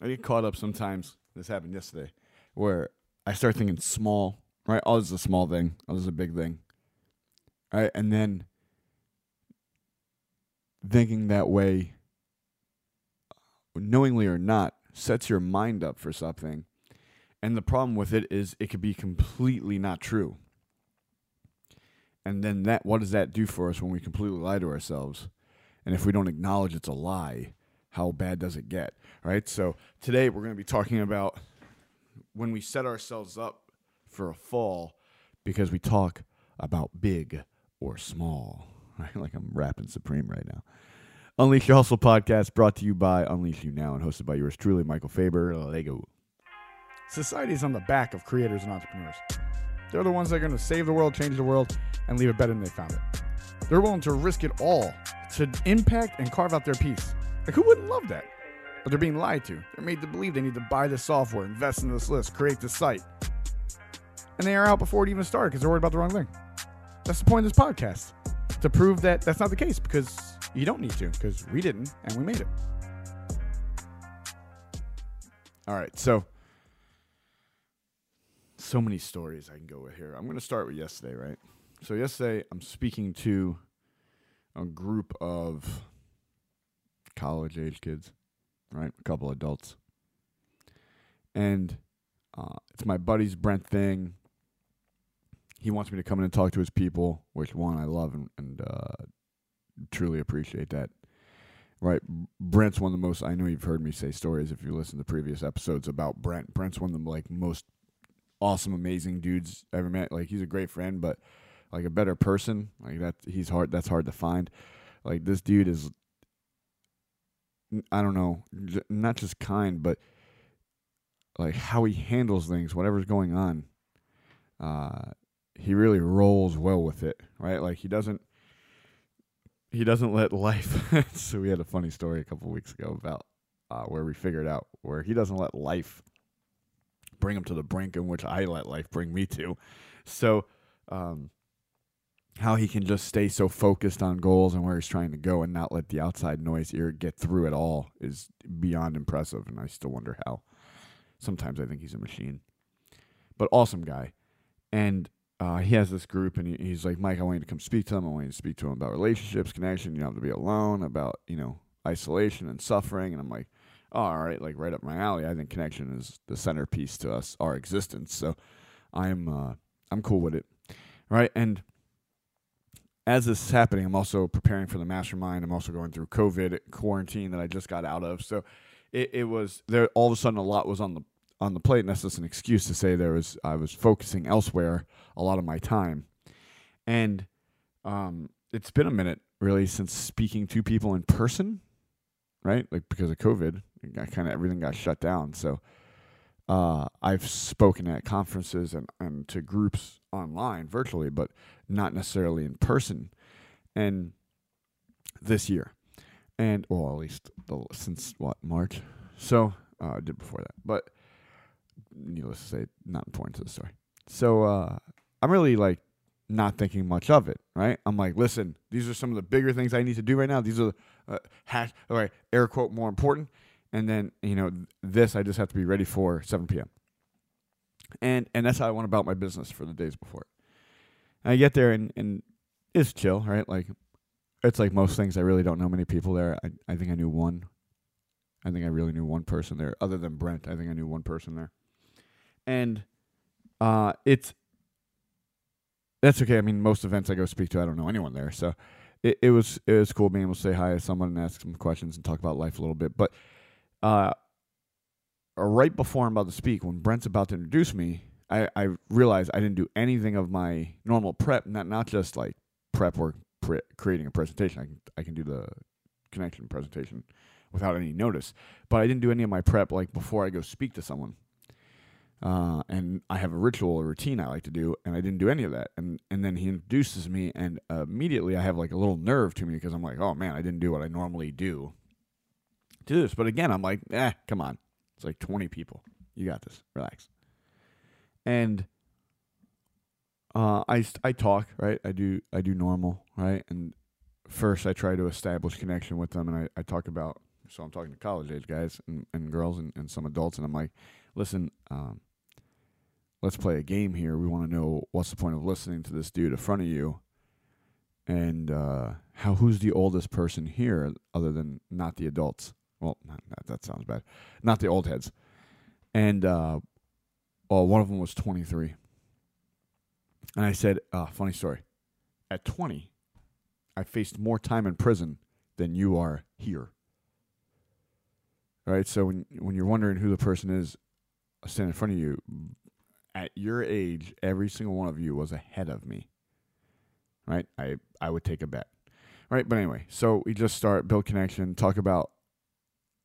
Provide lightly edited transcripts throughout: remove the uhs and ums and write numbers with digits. I get caught up sometimes. This happened yesterday, where I start thinking small, right? Oh, this is a small thing. Oh, this is a big thing, right? And then thinking that way, knowingly or not, sets your mind up for something. And the problem with it is it could be completely not true. And then that, what does that do for us when we completely lie to ourselves? And if we don't acknowledge it's a lie, how bad does it get? All right, so today we're going to be talking about when we set ourselves up for a fall because we talk about big or small. Right? Like I'm rapping Supreme right now. Unleash Your Hustle podcast brought to you by Unleash You Now and hosted by yours truly, Michael Faber. Lego. Society is on the back of creators and entrepreneurs. They're the ones that are going to save the world, change the world, and leave it better than they found it. They're willing to risk it all to impact and carve out their piece. Like, who wouldn't love that? But they're being lied to. They're made to believe they need to buy the software, invest in this list, create this site. And they are out before it even started because they're worried about the wrong thing. That's the point of this podcast, to prove that that's not the case, because you don't need to, because we didn't, and we made it. All right, so many stories I can go with here. I'm going to start with yesterday, right? So yesterday, I'm speaking to a group of college-age kids, right? A couple adults. And it's my buddy's Brent thing. He wants me to come in and talk to his people, which, one, I love and truly appreciate that. Right? Brent's one of the most, I know you've heard me say stories if you listen to previous episodes about Brent. Brent's one of the most awesome, amazing dudes I ever met. Like, he's a great friend, but like a better person, like that, he's hard. That's hard to find. Like, this dude is, I don't know, not just kind, but like how he handles things, whatever's going on. He really rolls well with it, right? Like, he doesn't let life. So we had a funny story a couple of weeks ago about where we figured out where he doesn't let life bring him to the brink in which I let life bring me to. So how he can just stay so focused on goals and where he's trying to go and not let the outside noise get through at all is beyond impressive, and I still wonder how. Sometimes I think he's a machine. But awesome guy. And he has this group, and he's like, Mike, I want you to come speak to them. I want you to speak to them about relationships, connection, you don't have to be alone, about, isolation and suffering. And I'm like, oh, all right, like right up my alley. I think connection is the centerpiece to us, our existence. So I'm cool with it. Right? And as this is happening, I'm also preparing for the mastermind. I'm also going through COVID quarantine that I just got out of. So it was there. All of a sudden, a lot was on the plate, and that's just an excuse to say I was focusing elsewhere a lot of my time. And it's been a minute, really, since speaking to people in person, right? Like, because of COVID, everything got shut down. So I've spoken at conferences and to groups online virtually, but not necessarily in person. And this year, and well, at least since what, March? So I did before that, but needless to say, not important to the story. So I'm really like not thinking much of it, right? I'm like, listen, these are some of the bigger things I need to do right now. These are air quote more important. And then, this I just have to be ready for 7 p.m. And that's how I went about my business for the days before. And I get there, and it's chill, right? Like, it's like most things, I really don't know many people there. I think I knew one. I think I really knew one person there. Other than Brent, I think I knew one person there. And that's okay. I mean, most events I go speak to, I don't know anyone there. So it was cool being able to say hi to someone and ask some questions and talk about life a little bit. But right before I'm about to speak, when Brent's about to introduce me, I realized I didn't do anything of my normal prep, not just like prep work, creating a presentation. I can do the connection presentation without any notice, but I didn't do any of my prep like before I go speak to someone. And I have a ritual, a routine I like to do, and I didn't do any of that. And then he introduces me, and immediately I have like a little nerve to me because I'm like, oh man, I didn't do what I normally do to this. But again, I'm like, come on. It's like 20 people. You got this. Relax. And I talk, right? I do normal, right? And first I try to establish connection with them, and I talk about So I'm talking to college-age guys and girls and some adults, and I'm like, listen, let's play a game here. We want to know what's the point of listening to this dude in front of you, and who's the oldest person here other than not the adults? Well, that sounds bad. Not the old heads. And one of them was 23. And I said, funny story. At 20, I faced more time in prison than you are here. All right, so when you're wondering who the person is standing in front of you, at your age, every single one of you was ahead of me. Right? I would take a bet. All right, but anyway, so we just start, build connection, talk about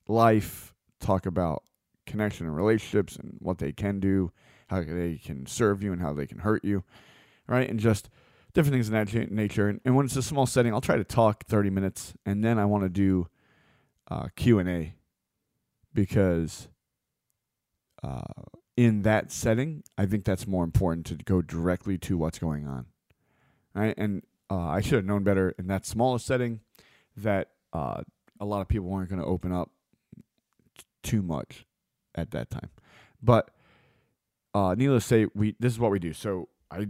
life, talk about connection and relationships and what they can do, how they can serve you and how they can hurt you, right? And just different things in that nature. And when it's a small setting, I'll try to talk 30 minutes, and then I want to do Q&A because in that setting, I think that's more important to go directly to what's going on, right? And I should have known better in that smaller setting that a lot of people weren't going to open up too much at that time. But needless to say, this is what we do. So I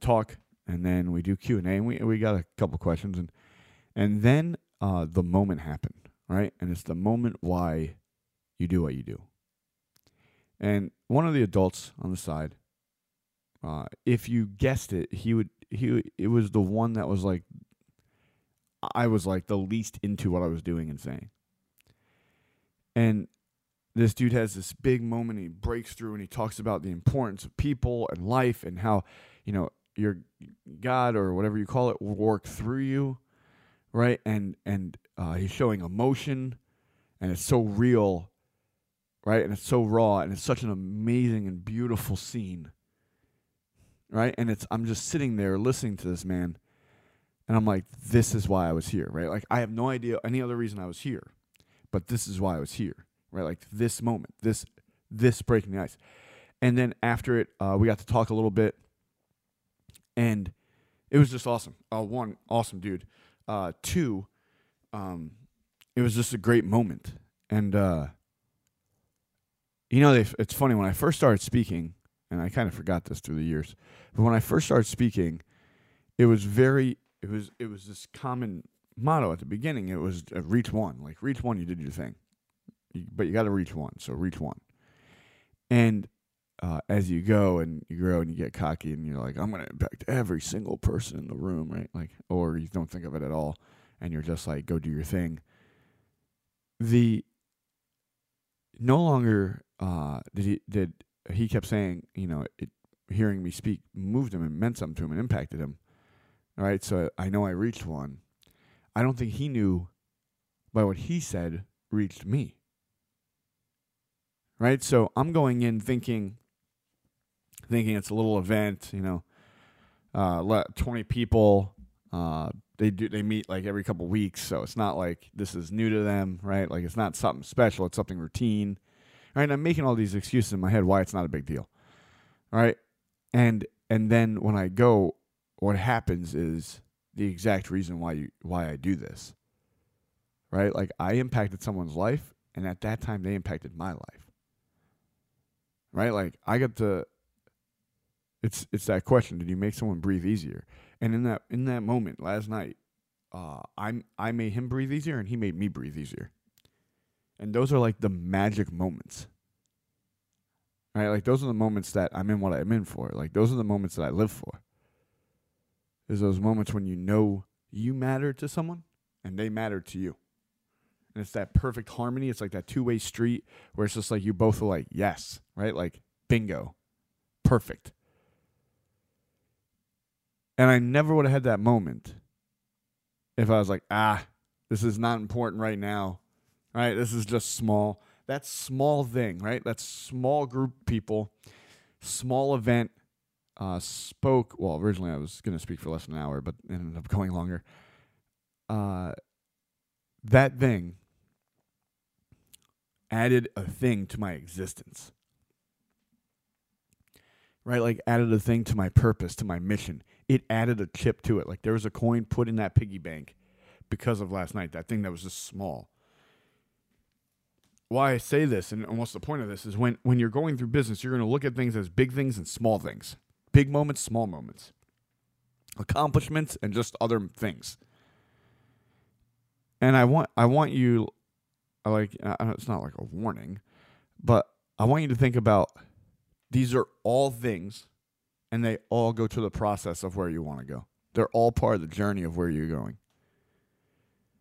talk, and then we do Q&A, and we got a couple questions, and then the moment happened, right? And it's the moment why you do what you do. And one of the adults on the side, if you guessed it, it was the one that was like, I was like the least into what I was doing and saying. And this dude has this big moment. He breaks through and he talks about the importance of people and life and how, you know, your God or whatever you call it will work through you, right? And he's showing emotion, and it's so real, right? And it's so raw, and it's such an amazing and beautiful scene, right? And I'm just sitting there listening to this man, and I'm like, this is why I was here, right? Like, I have no idea any other reason I was here, but this is why I was here, right? Like this moment, this breaking the ice. And then after it, we got to talk a little bit, and it was just awesome. One, awesome dude. Two, it was just a great moment. And, you know, it's funny, when I first started speaking, and I kind of forgot this through the years, but when I first started speaking, it was this common motto at the beginning. It was reach one, like reach one, you did your thing, but you got to reach one. So reach one. And as you go and you grow and you get cocky and you're like, I'm going to impact every single person in the room, right? Like, or you don't think of it at all, and you're just like, go do your thing. No longer did he kept saying, you know, hearing me speak moved him and meant something to him and impacted him. All right, so I know I reached one. I don't think he knew by what he said reached me. Right, so I'm going in thinking it's a little event, you know, 20 people. They meet like every couple weeks, so it's not like this is new to them, right? Like it's not something special; it's something routine. All right, and I'm making all these excuses in my head why it's not a big deal. All right, and then when I go, what happens is the exact reason why I do this. Right, like I impacted someone's life, and at that time they impacted my life. Right? Like I got to, it's that question, did you make someone breathe easier? And in that moment last night, I made him breathe easier and he made me breathe easier. And those are like the magic moments. Right? Like those are the moments that I'm in what I'm in for. Like those are the moments that I live for. Is those moments when you know you matter to someone and they matter to you. And it's that perfect harmony. It's like that two-way street where it's just like you both are like, yes, right? Like, bingo. Perfect. And I never would have had that moment if I was like, this is not important right now, right? This is just small. That small thing, right? That small group of people, small event, spoke. Well, originally I was going to speak for less than an hour, but it ended up going longer. That thing added a thing to my existence, right? Like added a thing to my purpose, to my mission. It added a chip to it. Like there was a coin put in that piggy bank because of last night, that thing that was just small. why I say this and what's the point of this is when you're going through business, you're going to look at things as big things and small things, big moments, small moments, accomplishments, and just other things. And I want you, like, it's not like a warning, but I want you to think about these are all things and they all go to the process of where you want to go. They're all part of the journey of where you're going.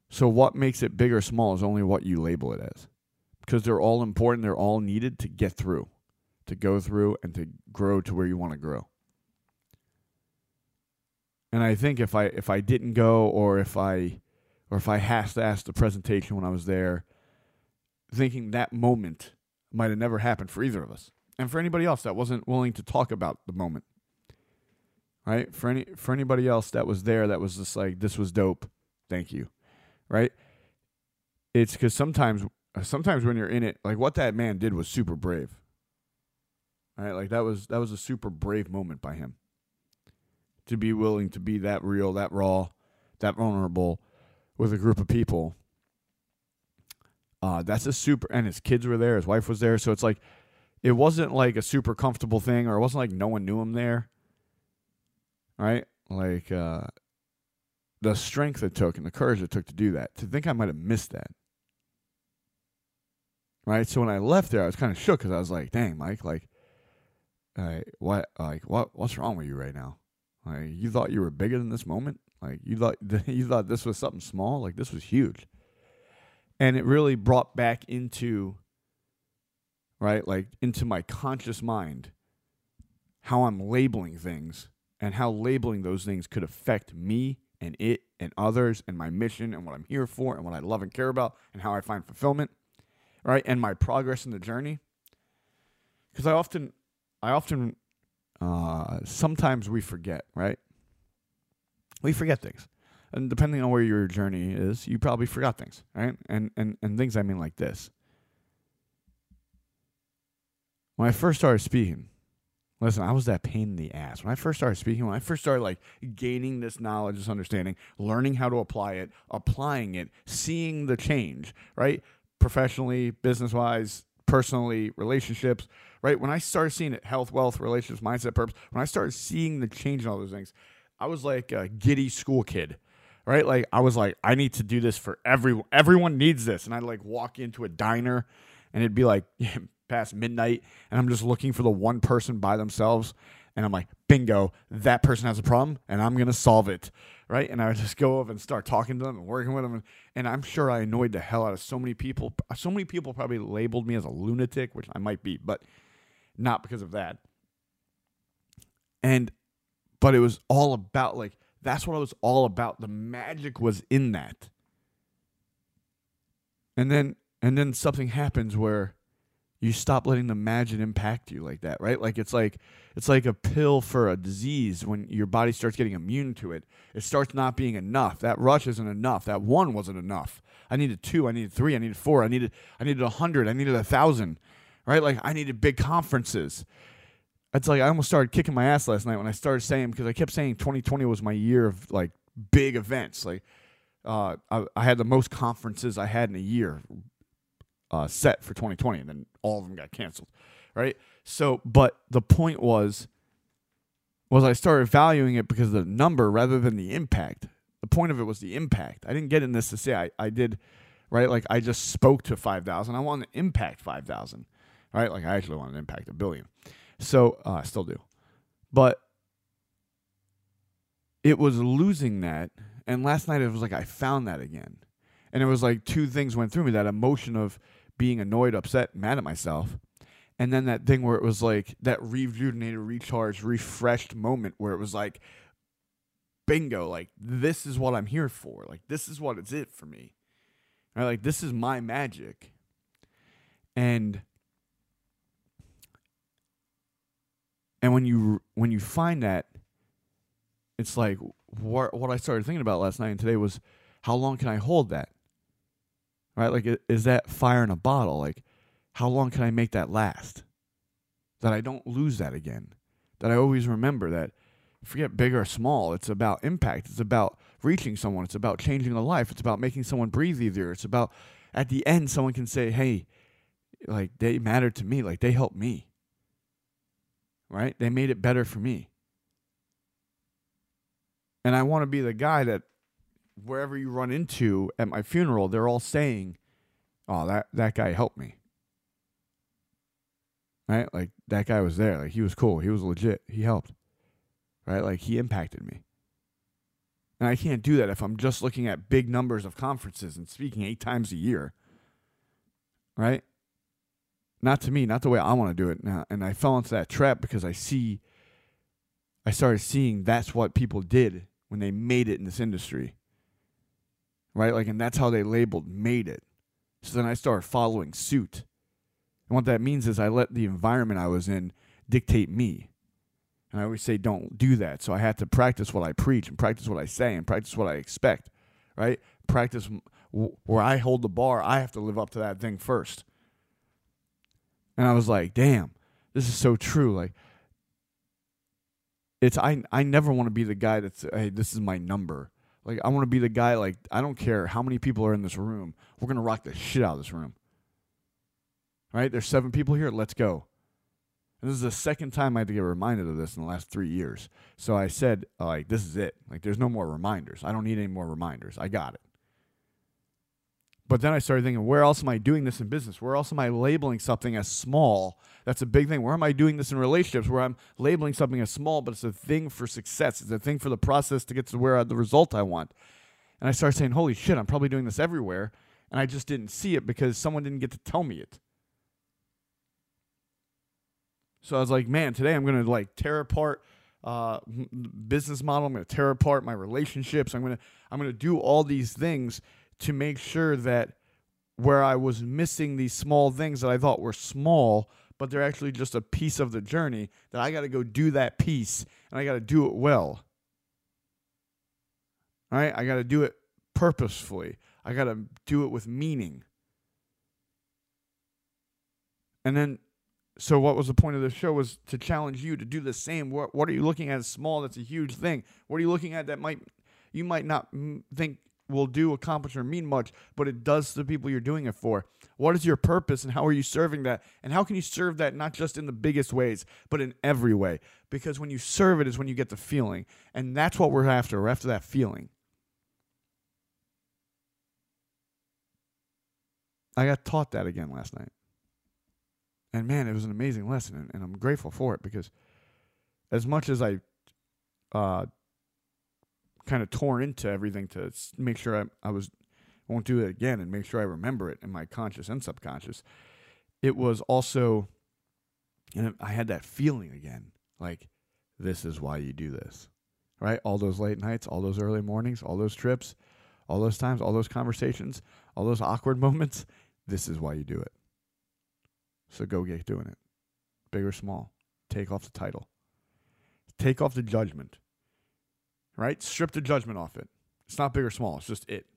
So what makes it big or small is only what you label it as, because they're all important. They're all needed to get through, to go through, and to grow to where you want to grow. And I think if I didn't go, or if I half-assed the presentation when I was there, thinking that moment might have never happened for either of us, and for anybody else that wasn't willing to talk about the moment, right? For anybody else that was there that was just like, this was dope, thank you, right? It's because sometimes when you're in it, like what that man did was super brave, right? Like that was a super brave moment by him, to be willing to be that real, that raw, that vulnerable with a group of people. That's a super, and his kids were there, his wife was there. So it's like, it wasn't like a super comfortable thing, or it wasn't like no one knew him there, right? Like the strength it took and the courage it took to do that, to think I might have missed that, right? So when I left there, I was kind of shook because I was like, dang, Mike, what's wrong with you right now? Like, you thought you were bigger than this moment? Like, you thought this was something small? Like, this was huge. And it really brought back into, right, like, into my conscious mind how I'm labeling things and how labeling those things could affect me and it and others and my mission and what I'm here for and what I love and care about and how I find fulfillment, right, and my progress in the journey. Because I often... sometimes we forget, right? We forget things. And depending on where your journey is, you probably forgot things, right? And things I mean like this. When I first started speaking, listen, I was that pain in the ass. When I first started speaking, when I first started like gaining this knowledge, this understanding, learning how to apply it, applying it, seeing the change, right? Professionally, business-wise, personally, relationships, right? When I started seeing it, health, wealth, relationships, mindset, purpose, when I started seeing the change in all those things, I was like a giddy school kid, right? Like, I was like, I need to do this for everyone. Everyone needs this. And I'd like walk into a diner and it'd be like past midnight and I'm just looking for the one person by themselves. And I'm like, bingo, that person has a problem and I'm going to solve it, right? And I would just go over and start talking to them and working with them. And I'm sure I annoyed the hell out of so many people. So many people probably labeled me as a lunatic, which I might be, but not because of that. But it was all about, like, that's what it was all about. The magic was in that. And then something happens where you stop letting the magic impact you like that, right? Like it's like a pill for a disease. When your body starts getting immune to it, it starts not being enough. That rush isn't enough. That one wasn't enough. I needed two. I needed three. I needed four. I needed 100. I needed 1,000, right? Like I needed big conferences. It's like I almost started kicking my ass last night when I started saying, because I kept saying 2020 was my year of like big events. Like I had the most conferences I had in a year. Set for 2020, and then all of them got canceled, right? So, but the point was I started valuing it because of the number rather than the impact. The point of it was the impact. I didn't get in this to say I did, right? Like I just spoke to 5,000. I wanted to impact 5,000, right? Like I actually wanted to impact 1 billion. So I still do. But it was losing that, and last night it was like I found that again. And it was like two things went through me, that emotion of being annoyed, upset, mad at myself. And then that thing where it was like that rejuvenated, recharged, refreshed moment where it was like, bingo, like this is what I'm here for. Like this is what it's for me. Right? Like this is my magic. And when you find that, it's like what I started thinking about last night and today was, how long can I hold that? Right? Like, is that fire in a bottle? Like, how long can I make that last? That I don't lose that again. That I always remember that, forget big or small, it's about impact. It's about reaching someone. It's about changing a life. It's about making someone breathe easier. It's about, at the end, someone can say, hey, like they mattered to me, like they helped me, right? They made it better for me. And I want to be the guy that wherever you run into at my funeral, they're all saying, oh, that guy helped me. Right? Like that guy was there. Like he was cool. He was legit. He helped. Right? Like he impacted me. And I can't do that if I'm just looking at big numbers of conferences and speaking 8 times a year. Right? Not to me, not the way I want to do it now. And I fell into that trap because I started seeing that's what people did when they made it in this industry. Right? Like, and that's how they labeled made it. So then I started following suit. And what that means is I let the environment I was in dictate me. And I always say, don't do that. So I had to practice what I preach and practice what I say and practice what I expect, right? Practice where I hold the bar, I have to live up to that thing first. And I was like, damn, this is so true. Like, I never want to be the guy that's, hey, this is my number. Like, I want to be the guy, like, I don't care how many people are in this room. We're going to rock the shit out of this room. Right? There's 7 people here. Let's go. And this is the second time I had to get reminded of this in the last 3 years. So I said, like, this is it. Like, there's no more reminders. I don't need any more reminders. I got it. But then I started thinking, where else am I doing this in business? Where else am I labeling something as small? That's a big thing. Where am I doing this in relationships where I'm labeling something as small, but it's a thing for success. It's a thing for the process to get to where the result I want. And I started saying, holy shit, I'm probably doing this everywhere. And I just didn't see it because someone didn't get to tell me it. So I was like, man, today I'm going to like tear apart business model. I'm going to tear apart my relationships. I'm going to do all these things to make sure that where I was missing these small things that I thought were small, but they're actually just a piece of the journey, that I got to go do that piece and I got to do it well. All right? I got to do it purposefully. I got to do it with meaning. And then, so what was the point of this show was to challenge you to do the same. What are you looking at as small? That's a huge thing. What are you looking at that you might not think will do, accomplish, or mean much, but it does to the people you're doing it for? What is your purpose and how are you serving that? And how can you serve that not just in the biggest ways, but in every way? Because when you serve it is when you get the feeling. And that's what we're after. We're after that feeling. I got taught that again last night. And man, it was an amazing lesson, and I'm grateful for it because as much as I kind of tore into everything to make sure I won't do it again and make sure I remember it in my conscious and subconscious, it was also, and I had that feeling again, like this is why you do this, right? All those late nights, all those early mornings, all those trips, all those times, all those conversations, all those awkward moments, this is why you do it. So go get doing it. Big or small. Take off the title. Take off the judgment. Right? Strip the judgment off it. It's not big or small. It's just it.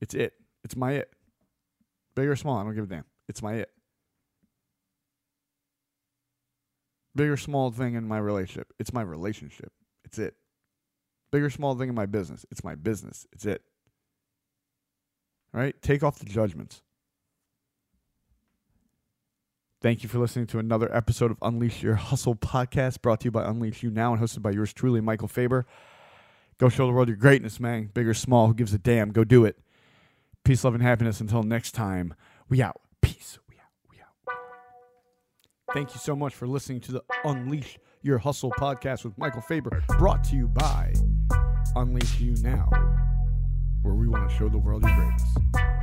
It's it. It's my it. Big or small, I don't give a damn. It's my it. Big or small thing in my relationship. It's my relationship. It's it. Big or small thing in my business. It's my business. It's it. Right? Take off the judgments. Thank you for listening to another episode of Unleash Your Hustle podcast, brought to you by Unleash You Now and hosted by yours truly, Michael Faber. Go show the world your greatness, man. Big or small, who gives a damn? Go do it. Peace, love, and happiness. Until next time, we out. Peace. We out. We out. Thank you so much for listening to the Unleash Your Hustle podcast with Michael Faber, brought to you by Unleash You Now, where we want to show the world your greatness.